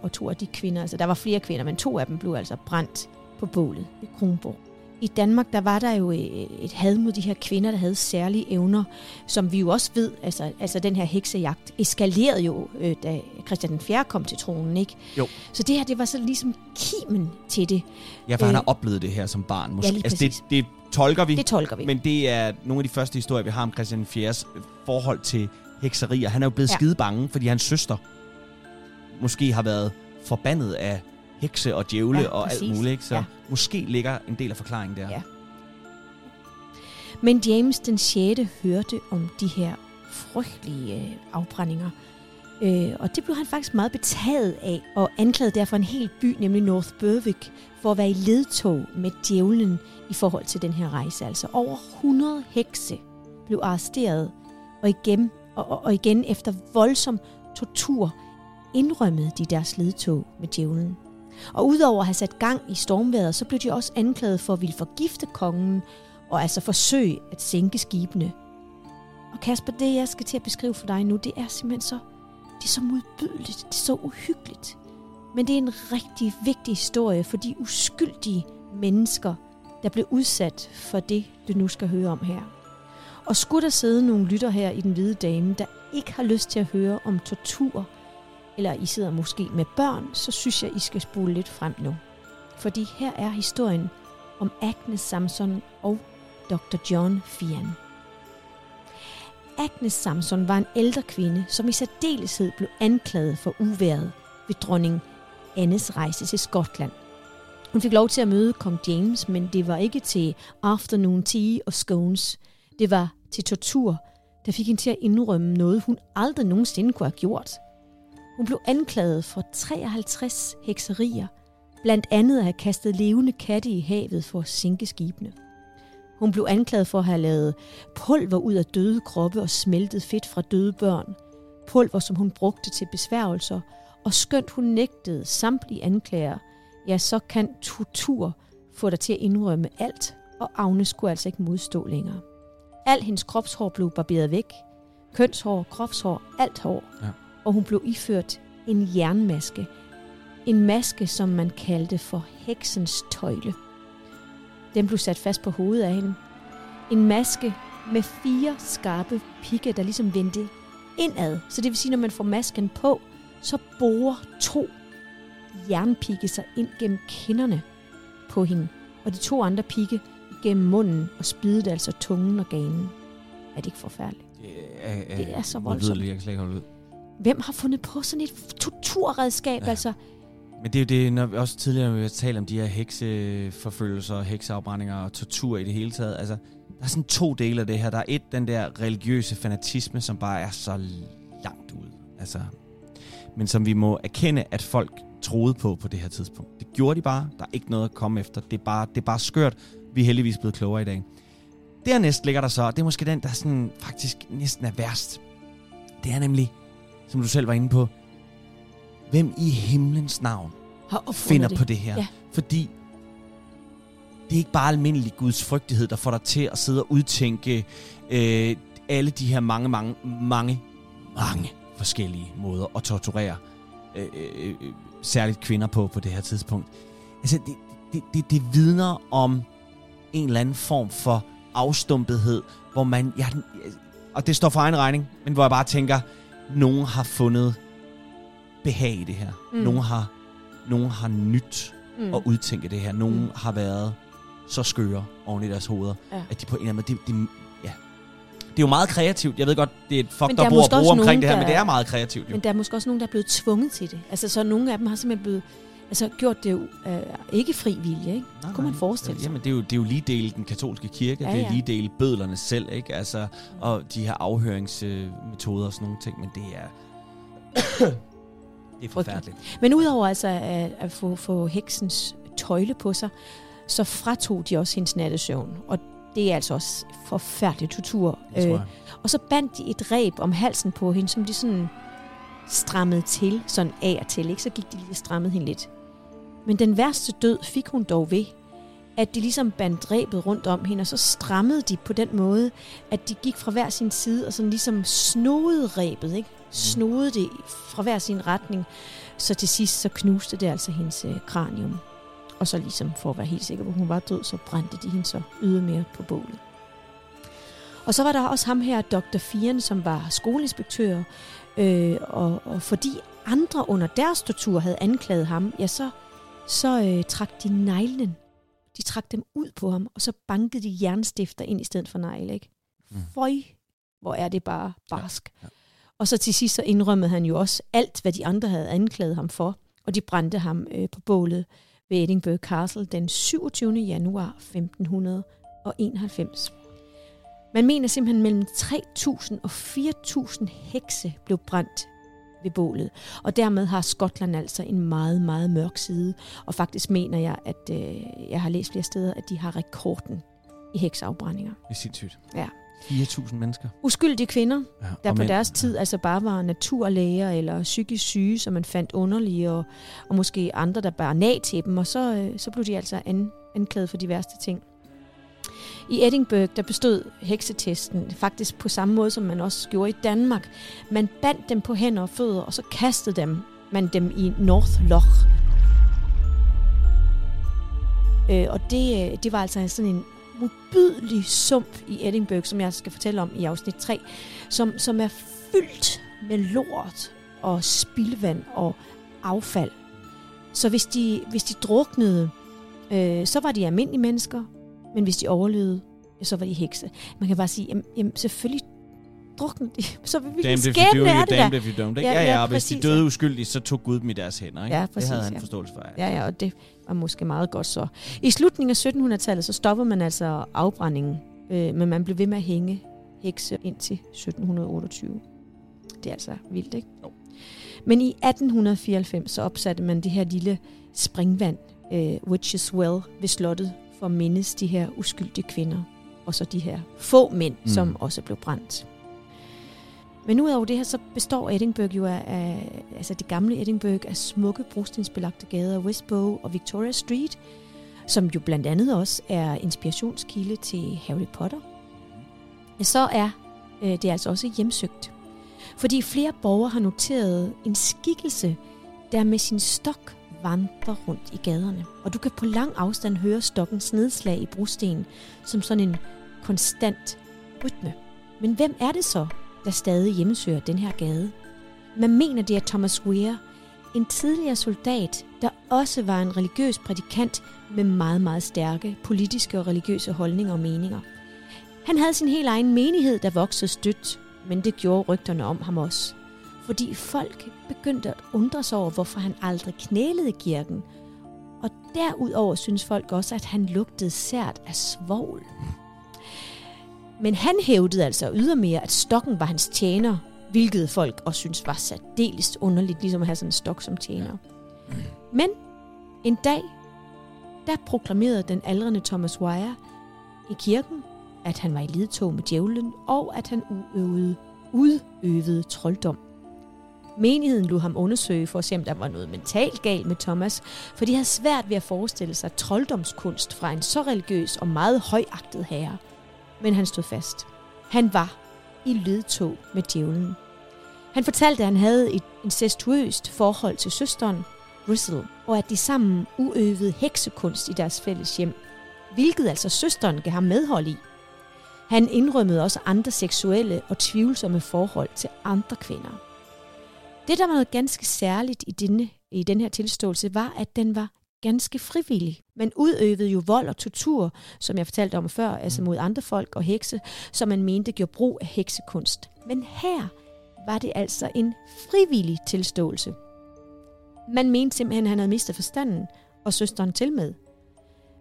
og to af de kvinder, altså der var flere kvinder, men 2 af dem blev altså brændt på bålet i Kronborg. I Danmark, der var der jo et had mod de her kvinder, der havde særlige evner, som vi jo også ved, altså den her heksejagt eskalerede jo, da Christian den 4. kom til tronen, ikke? Jo. Så det her, det var så ligesom kimen til det. Ja, for han har oplevet det her som barn. Måske. Ja, altså, det tolker vi. Det tolker vi. Men det er nogle af de første historier, vi har om Christian den 4.'s forhold til hekserier. Han er jo blevet skide bange, fordi hans søster måske har været forbandet af hekse og djævle og præcis. Alt muligt. Så måske ligger en del af forklaringen der. Ja. Men James den 6. hørte om de her frygtelige afbrændinger. Og det blev han faktisk meget betaget af, og anklagede derfor en hel by, nemlig North Berwick, for at være i ledtog med djævlen i forhold til den her rejse. Altså over 100 hekse blev arresteret, og igen efter voldsom tortur indrømmede de deres ledtog med djævlen. Og udover at have sat gang i stormvejret, så blev de også anklaget for at ville forgifte kongen, og altså forsøge at sænke skibene. Og Kasper, det jeg skal til at beskrive for dig nu, det er simpelthen så modbydeligt, det er så uhyggeligt. Men det er en rigtig vigtig historie for de uskyldige mennesker, der blev udsat for det, du nu skal høre om her. Og skulle der sidde nogle lytter her i Den Hvide Dame, der ikke har lyst til at høre om tortur, eller I sidder måske med børn, så synes jeg, I skal spole lidt frem nu. Fordi her er historien om Agnes Samson og Dr. John Fian. Agnes Samson var en ældre kvinde, som i særdeleshed blev anklaget for uværet ved dronning Annes rejse til Skotland. Hun fik lov til at møde kong James, men det var ikke til afternoon tea og scones. Det var til tortur, der fik hende til at indrømme noget, hun aldrig nogensinde kunne have gjort. Hun blev anklaget for 53 hekserier, blandt andet at have kastet levende katte i havet for at sænke skibene. Hun blev anklaget for at have lavet pulver ud af døde kroppe og smeltet fedt fra døde børn. Pulver, som hun brugte til besværgelser, og skønt hun nægtede samtlige anklager, ja, så kan tortur få dig til at indrømme alt, og Agnes skulle altså ikke modstå længere. Al hendes kropshår blev barberet væk. Kønshår, kropshår, alt hår. Ja. Og hun blev iført en jernmaske. En maske, som man kaldte for heksens tøjle. Den blev sat fast på hovedet af hende. En maske med 4 skarpe pigge, der ligesom vendte indad. Så det vil sige, når man får masken på, så borer 2 jernpigge sig ind gennem kinderne på hende. Og de 2 andre pigge gennem munden og spidede altså tungen og ganen. Er det ikke forfærdeligt? Det er så voldsomt. Hvem har fundet på sådan et torturredskab, altså? Men det er jo det, når vi også tidligere har talt om de her hekseforfølgelser, hekseafbrændinger og tortur i det hele taget. Altså, der er sådan 2 dele af det her. Der er et, den der religiøse fanatisme, som bare er så langt ude. Altså, men som vi må erkende, at folk troede på det her tidspunkt. Det gjorde de bare. Der er ikke noget at komme efter. Det er bare skørt. Vi er heldigvis blevet klogere i dag. Dernæst ligger der så, det er måske den, der sådan faktisk næsten er værst. Det er nemlig, som du selv var inde på, hvem i himlens navn finder det på det her. Ja. Fordi det er ikke bare almindelig Guds frygtighed, der får dig til at sidde og udtænke alle de her mange forskellige måder at torturere særligt kvinder på det her tidspunkt. Altså, det vidner om en eller anden form for afstumpethed, hvor man... og det står for egen regning, men hvor jeg bare tænker, nogen har fundet behag i det her. Mm. Nogen har nyt og udtænket det her. Nogen har været så skøre oven i deres hoveder, at de på en eller anden måde... Det er jo meget kreativt. Jeg ved godt, det er et fucked up ord at bruge omkring det her, men det er meget kreativt. Jo. Men der er måske også nogen, der er blevet tvunget til det. Altså, så nogle af dem har simpelthen blevet... Altså gjort det jo ikke fri vilje, ikke? Nej, kunne man forestille sig. Jamen, det er jo lige del den katolske kirke, det er lige del bødlerne selv, ikke? Altså, og de her afhøringsmetoder og sådan nogle ting, men det er, det er forfærdeligt. Okay. Men udover altså at få heksens tøjle på sig, så fratog de også hendes nattesøvn, og det er altså også forfærdelig tortur. Og så bandt de et reb om halsen på hende, som de sådan strammede til, sådan af og til, ikke? Så gik de lige og strammede hende lidt. Men den værste død fik hun dog ved, at de ligesom bandt rebet rundt om hende, og så strammede de på den måde, at de gik fra hver sin side, og sådan ligesom snodede rebet, ikke? Snodede det fra hver sin retning, så til sidst så knuste det altså hendes kranium. Og så ligesom for at være helt sikker på, at hun var død, så brændte de hende så ydermere på bålet. Og så var der også ham her, Dr. Fian, som var skoleinspektør. Og fordi andre under deres tortur havde anklaget ham, ja, så trak de neglen. De trak dem ud på ham, og så bankede de jernstifter ind i stedet for negle, ikke? Føj, hvor er det bare barsk. Ja, ja. Og så til sidst så indrømmede han jo også alt, hvad de andre havde anklaget ham for, og de brændte ham på bålet ved Edinburgh Castle den 27. januar 1591. Man mener simpelthen, mellem 3.000 og 4.000 hekse blev brændt ved bålet. Og dermed har Skotland altså en meget, meget mørk side. Og faktisk mener jeg, at jeg har læst flere steder, at de har rekorden i hekseafbrændinger. Det er sindssygt. Ja. 4.000 mennesker. Uskyldige kvinder, ja, der på mænd. Deres tid altså bare var naturlæger eller psykisk syge, som man fandt underlige, og måske andre, der bare nag til dem. Og så blev de altså anklaget for de værste ting. I Edinburgh, der bestod heksetesten faktisk på samme måde, som man også gjorde i Danmark. Man bandt dem på hænder og fødder, og så kastede dem i North Loch. Og det var altså sådan en modbydelig sump i Edinburgh, som jeg skal fortælle om i afsnit 3, som er fyldt med lort og spildvand og affald. Så hvis de druknede, så var de almindelige mennesker, men hvis de overlevede, så var de hekse. Man kan bare sige, jamen selvfølgelig drukne de. Så hvilken skæbne er det der? Damn if you don't. Ja, hvis de døde uskyldige, så tog Gud dem i deres hænder. Ikke? Ja, præcis, det havde han forståelse for. Ja, og det var måske meget godt så. I slutningen af 1700-tallet, så stoppede man altså afbrændingen, men man blev ved med at hænge hekse indtil 1728. Det er altså vildt, ikke? Jo. Men i 1894, så opsatte man det her lille springvand, Witches Well, ved slottet, for at mindes de her uskyldige kvinder, og så de her få mænd, som også blev brændt. Men udover det her, så består Edinburgh jo af altså det gamle Edinburgh, af smukke brostensbelagte gader, Westbow og Victoria Street, som jo blandt andet også er inspirationskilde til Harry Potter. Så er det altså også hjemsøgt, fordi flere borgere har noteret en skikkelse, der med sin stok vandrer rundt i gaderne. Og du kan på lang afstand høre stokkens nedslag i brostenen som sådan en konstant rytme. Men hvem er det så, der stadig hjemmesøger den her gade? Man mener, det er Thomas Weir, en tidligere soldat, der også var en religiøs prædikant med meget, meget stærke politiske og religiøse holdninger og meninger. Han havde sin helt egen menighed, der voksede stødt, men det gjorde rygterne om ham også. Fordi folk begyndte at undre sig over, hvorfor han aldrig knælede i kirken. Og derudover synes folk også, at han lugtede sært af svovl. Men han hævdede altså ydermere, at stokken var hans tjener, hvilket folk også synes var særdeles underligt, ligesom at have sådan en stok som tjener. Men en dag, der proklamerede den aldrende Thomas Weir i kirken, at han var i ledtog med djævlen, og at han udøvede trolddom. Menigheden lod ham undersøge for at se, om der var noget mentalt galt med Thomas, for de havde svært ved at forestille sig trolddomskunst fra en så religiøs og meget højagtet herre. Men han stod fast. Han var i ledtog med djævlen. Han fortalte, at han havde et incestuøst forhold til søsteren, Grisel, og at de sammen uøvede heksekunst i deres fælles hjem, hvilket altså søsteren gav ham medhold i. Han indrømmede også andre seksuelle og tvivlsomme forhold til andre kvinder. Det, der var noget ganske særligt i den her tilståelse, var, at den var ganske frivillig. Man udøvede jo vold og tortur, som jeg fortalte om før, altså mod andre folk og hekse, som man mente gjorde brug af heksekunst. Men her var det altså en frivillig tilståelse. Man mente simpelthen, at han havde mistet forstanden, og søsteren til med.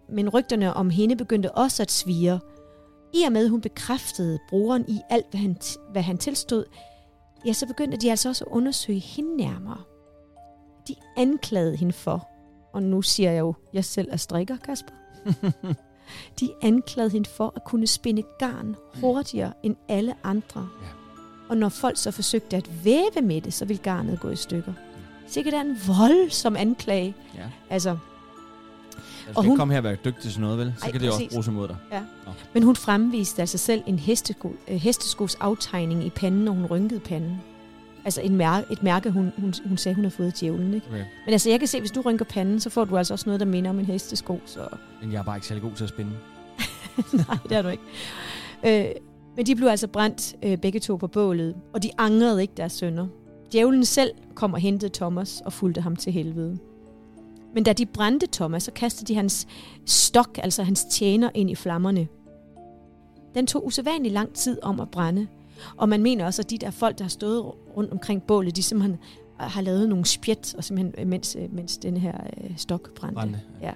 Men rygterne om hende begyndte også at svire. I og med, hun bekræftede brugeren i alt, hvad han tilstod, ja, så begyndte de altså også at undersøge hende nærmere. De anklagede hende for, og nu siger jeg jo, jeg selv er strikker, Kasper. De anklagede hende for at kunne spinde garn hurtigere end alle andre. Ja. Og når folk så forsøgte at væve med det, så ville garnet gå i stykker. Sikkert er en voldsom anklage. Ja. Altså, og hun kom her og være dygtig til sådan noget, vel? Så ej, kan det præcis. Også bruges imod dig. Ja. Men hun fremviste altså selv en hesteskos aftegning i panden, når hun rynkede panden. Altså et mærke, hun sagde, hun har fået djævlen, ikke? Okay. Men altså, jeg kan se, hvis du rynker panden, så får du altså også noget, der minder om en hestesko, så... Men jeg er bare ikke særlig god til at spinde. Nej, det er du ikke. Men de blev altså brændt begge to på bålet, og de angrede ikke deres sønner. Djævlen selv kom og hentede Thomas og fulgte ham til helvede. Men da de brændte Thomas, så kastede de hans stok, altså hans tjener, ind i flammerne. Den tog usædvanlig lang tid om at brænde, og man mener også, at de der folk, der har stået rundt omkring bålet, de simpelthen har lavet nogle spjæt, og simpelthen, mens den her stok brændte. Ja.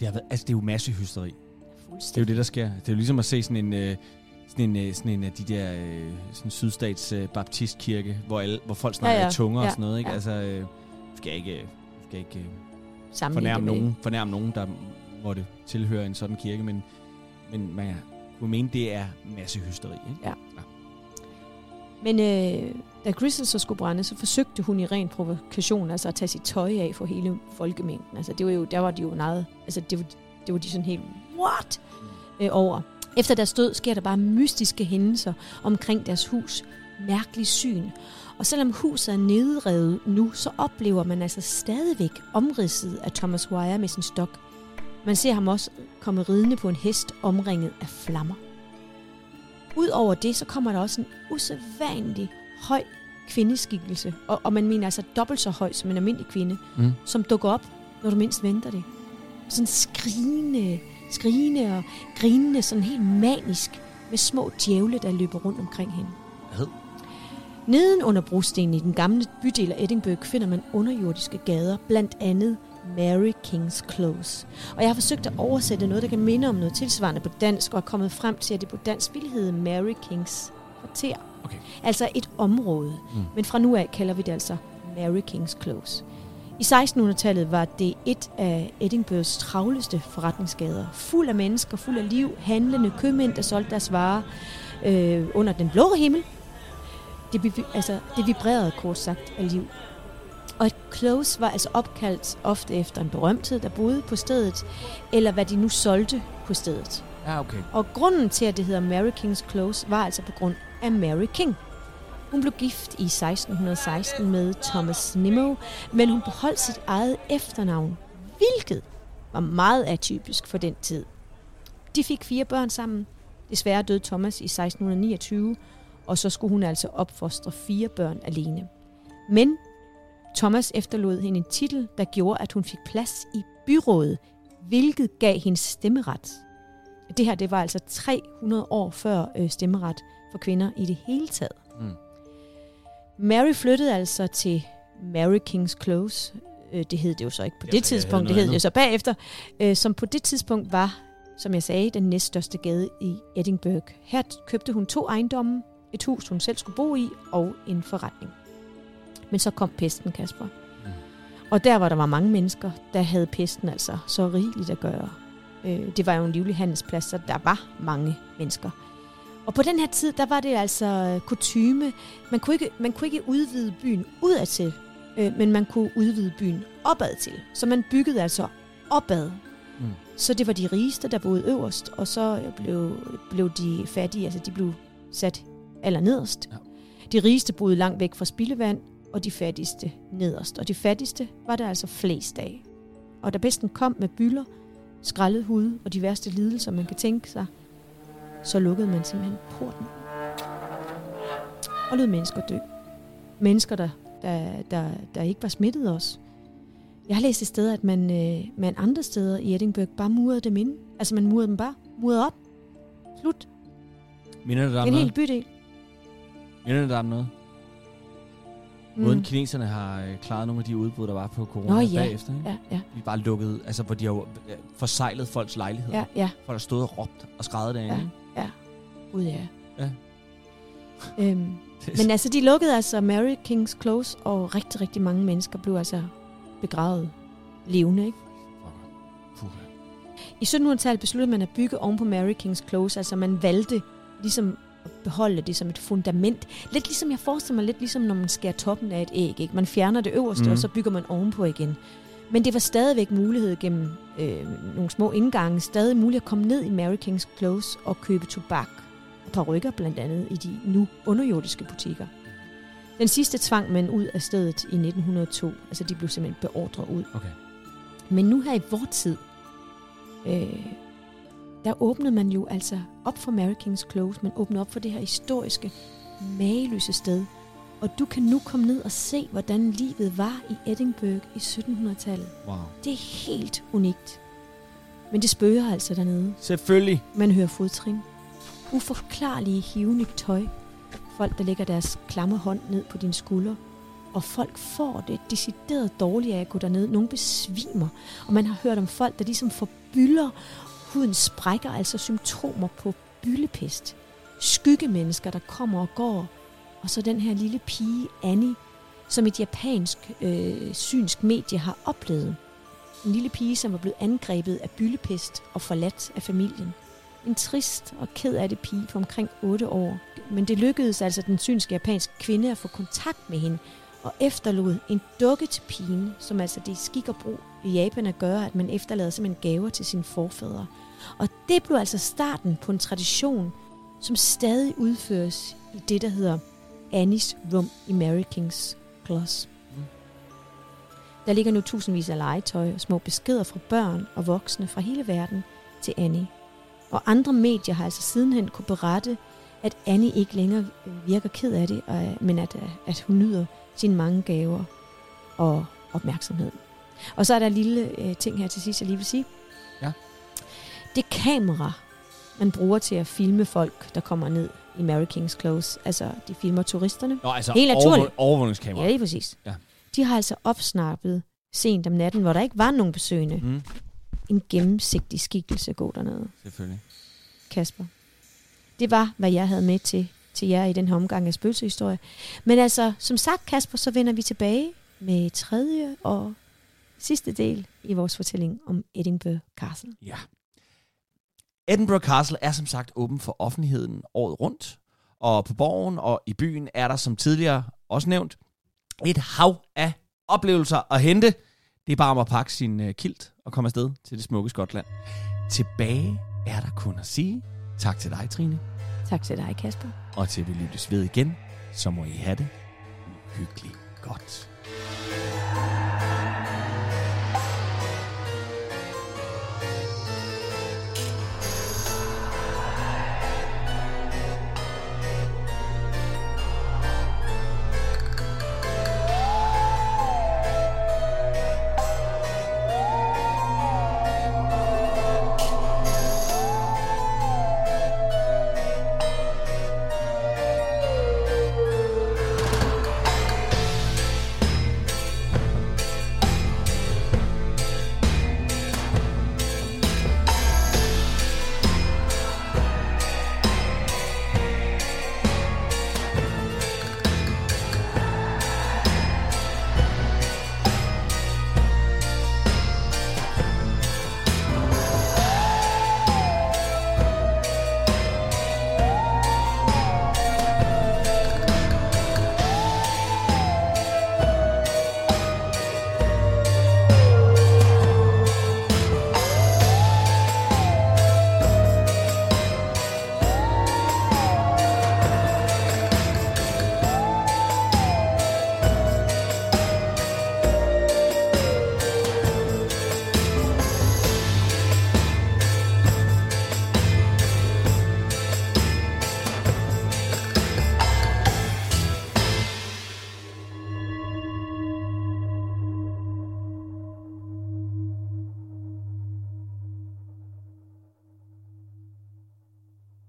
Det er jo masse hysteri. Det er jo det, der sker. Det er jo ligesom at se sådan en af de der sydstats baptistkirke, hvor folk snakker i tunger og sådan noget. Ikke? Ja. Altså, skal ikke fornærme nogen, der måtte tilhøre en sådan kirke, men man kunne mene, det er masse hysteri. Ikke? Ja. Men da Crystal så skulle brænde, så forsøgte hun i ren provokation altså at tage sit tøj af for hele folkemængden. Altså, det var de sådan helt what? Over. Efter deres død sker der bare mystiske hændelser omkring deres hus. Mærkelig syn. Og selvom huset er nedrevet nu, så oplever man altså stadigvæk omridset af Thomas Weir med sin stok. Man ser ham også komme ridende på en hest omringet af flammer. Udover det, så kommer der også en usædvanlig høj kvindeskikkelse, og man mener altså dobbelt så høj som en almindelig kvinde, som dukker op, når du mindst venter det. Sådan skrigende og grinende, sådan helt manisk, med små djævle, der løber rundt omkring hende. Hvad? Neden under brostenen i den gamle bydel af Edinburgh finder man underjordiske gader, blandt andet Mary King's Close. Og jeg har forsøgt at oversætte noget, der kan minde om noget tilsvarende på dansk, og er kommet frem til, at det på dansk ville hedde Mary King's kvarter. Okay. Altså et område. Men fra nu af kalder vi det altså Mary King's Close. I 1600-tallet var det et af Edinburghs travleste forretningsgader. Fuld af mennesker, fuld af liv, handlende købmænd, der solgte deres varer under den blå himmel. Det vibrerede kort sagt af liv. Og et close var altså opkaldt ofte efter en berømthed, der boede på stedet, eller hvad de nu solgte på stedet. Ah, okay. Og grunden til, at det hedder Mary King's Close, var altså på grund af Mary King. Hun blev gift i 1616 med Thomas Nimmo, men hun beholdt sit eget efternavn, hvilket var meget atypisk for den tid. De fik 4 børn sammen. Desværre døde Thomas i 1629, og så skulle hun altså opfostre 4 børn alene. Men Thomas efterlod hende en titel, der gjorde, at hun fik plads i byrådet, hvilket gav hende stemmeret. Det her, det var altså 300 år før stemmeret for kvinder i det hele taget. Mary flyttede altså til Mary King's Close, det hed det jo så ikke på det tidspunkt, det hed det så bagefter, som på det tidspunkt var, som jeg sagde, den næststørste gade i Edinburgh. Her købte hun 2 ejendomme, et hus hun selv skulle bo i og en forretning. Men så kom pesten, Kasper. Og der, hvor der var mange mennesker, der havde pesten altså så rigeligt at gøre. Det var jo en livlig handelsplads, så der var mange mennesker. Og på den her tid, der var det altså kutyme. Man kunne ikke udvide byen udadtil, men man kunne udvide byen opadtil. Så man byggede altså opad. Så det var de rigeste, der boede øverst, og så blev de fattige, altså de blev sat allernederst. Ja. De rigeste boede langt væk fra spildevand, og de fattigste nederst. Og de fattigste var der altså flest af. Og da pesten kom med byller, skrællet hud og de værste lidelser, man kan tænke sig, så lukkede man simpelthen porten og lod mennesker dø. Mennesker, der ikke var smittet også. Jeg har læst et sted, at man andre steder i Edinburgh bare murede dem ind. Altså man murede dem bare. Murede op. Slut. Minder det om en hel bydel. Minder det om noget? Måden kineserne har klaret nogle af de udbrud, der var på corona bagefter. Ikke? Ja. Vi bare lukkede, altså hvor de har forseglet folks lejligheder. Ja. Folk har stået og råbt og skræddet derinde. Ja. Ud af. Ja. Men altså, de lukkede altså Mary King's Close, og rigtig, rigtig mange mennesker blev altså begravet levende, ikke? I 1700-tallet besluttede man at bygge oven på Mary King's Close, altså man valgte ligesom at beholde det som et fundament. Lidt ligesom, jeg forestiller mig, lidt ligesom når man skærer toppen af et æg, ikke? Man fjerner det øverste, og så bygger man ovenpå igen. Men det var stadigvæk mulighed gennem nogle små indgange, stadig muligt at komme ned i Mary King's Close og købe tobak og parykker blandt andet i de nu underjordiske butikker. Den sidste tvang man ud af stedet i 1902. Altså de blev simpelthen beordret ud. Okay. Men nu her i vor tid, der åbnede man jo altså op for Mary King's Close. Man åbnede op for det her historiske, mageløse sted. Og du kan nu komme ned og se, hvordan livet var i Edinburgh i 1700-tallet. Wow. Det er helt unikt. Men det spøger altså dernede. Selvfølgelig. Man hører fodtrin. Uforklarlige hivende tøj. Folk, der lægger deres klamme hånd ned på dine skuldre. Og folk får det decideret dårligt af at gå dernede. Nogle besvimer. Og man har hørt om folk, der ligesom får bylder. Huden sprækker, altså symptomer på byllepest. Skyggemennesker, der kommer og går. Og så den her lille pige, Annie, som et japansk synsk medie har oplevet. En lille pige, som var blevet angrebet af byllepest og forladt af familien. En trist og ked af det pige på omkring 8 år. Men det lykkedes altså den synske japanske kvinde at få kontakt med hende, og efterlod en dukke til pigen, som altså det skik og brug i Japan at gøre, at man efterlader simpelthen gaver til sine forfædre. Og det blev altså starten på en tradition, som stadig udføres i det, der hedder Annies rum i Mary King's Close. Der ligger nu tusindvis af legetøj og små beskeder fra børn og voksne fra hele verden til Annie. Og andre medier har altså sidenhen kunne berette, at Annie ikke længere virker ked af det, men at hun nyder sine mange gaver og opmærksomhed. Og så er der en lille ting her til sidst, jeg lige vil sige. Ja. Det kamera, man bruger til at filme folk, der kommer ned i Mary King's Close, altså de filmer turisterne. Nå, altså helt naturligt. Overvågningskamera. Ja, lige præcis. Ja. De har altså opsnappet sent om natten, hvor der ikke var nogen besøgende. Mm. En gennemsigtig skikkelse gå dernede. Selvfølgelig. Kasper. Det var, hvad jeg havde med til jer i den her omgang af spøgelsehistorie. Men altså, som sagt, Kasper, så vender vi tilbage med tredje og sidste del i vores fortælling om Edinburgh Castle. Ja. Edinburgh Castle er som sagt åben for offentligheden året rundt, og på borgen og i byen er der, som tidligere også nævnt, et hav af oplevelser at hente. Det er bare om at pakke sin kilt og komme afsted til det smukke Skotland. Tilbage er der kun at sige tak til dig, Trine. Tak til dig, Kasper. Og til vi lyttes ved igen, så må I have det hyggeligt godt.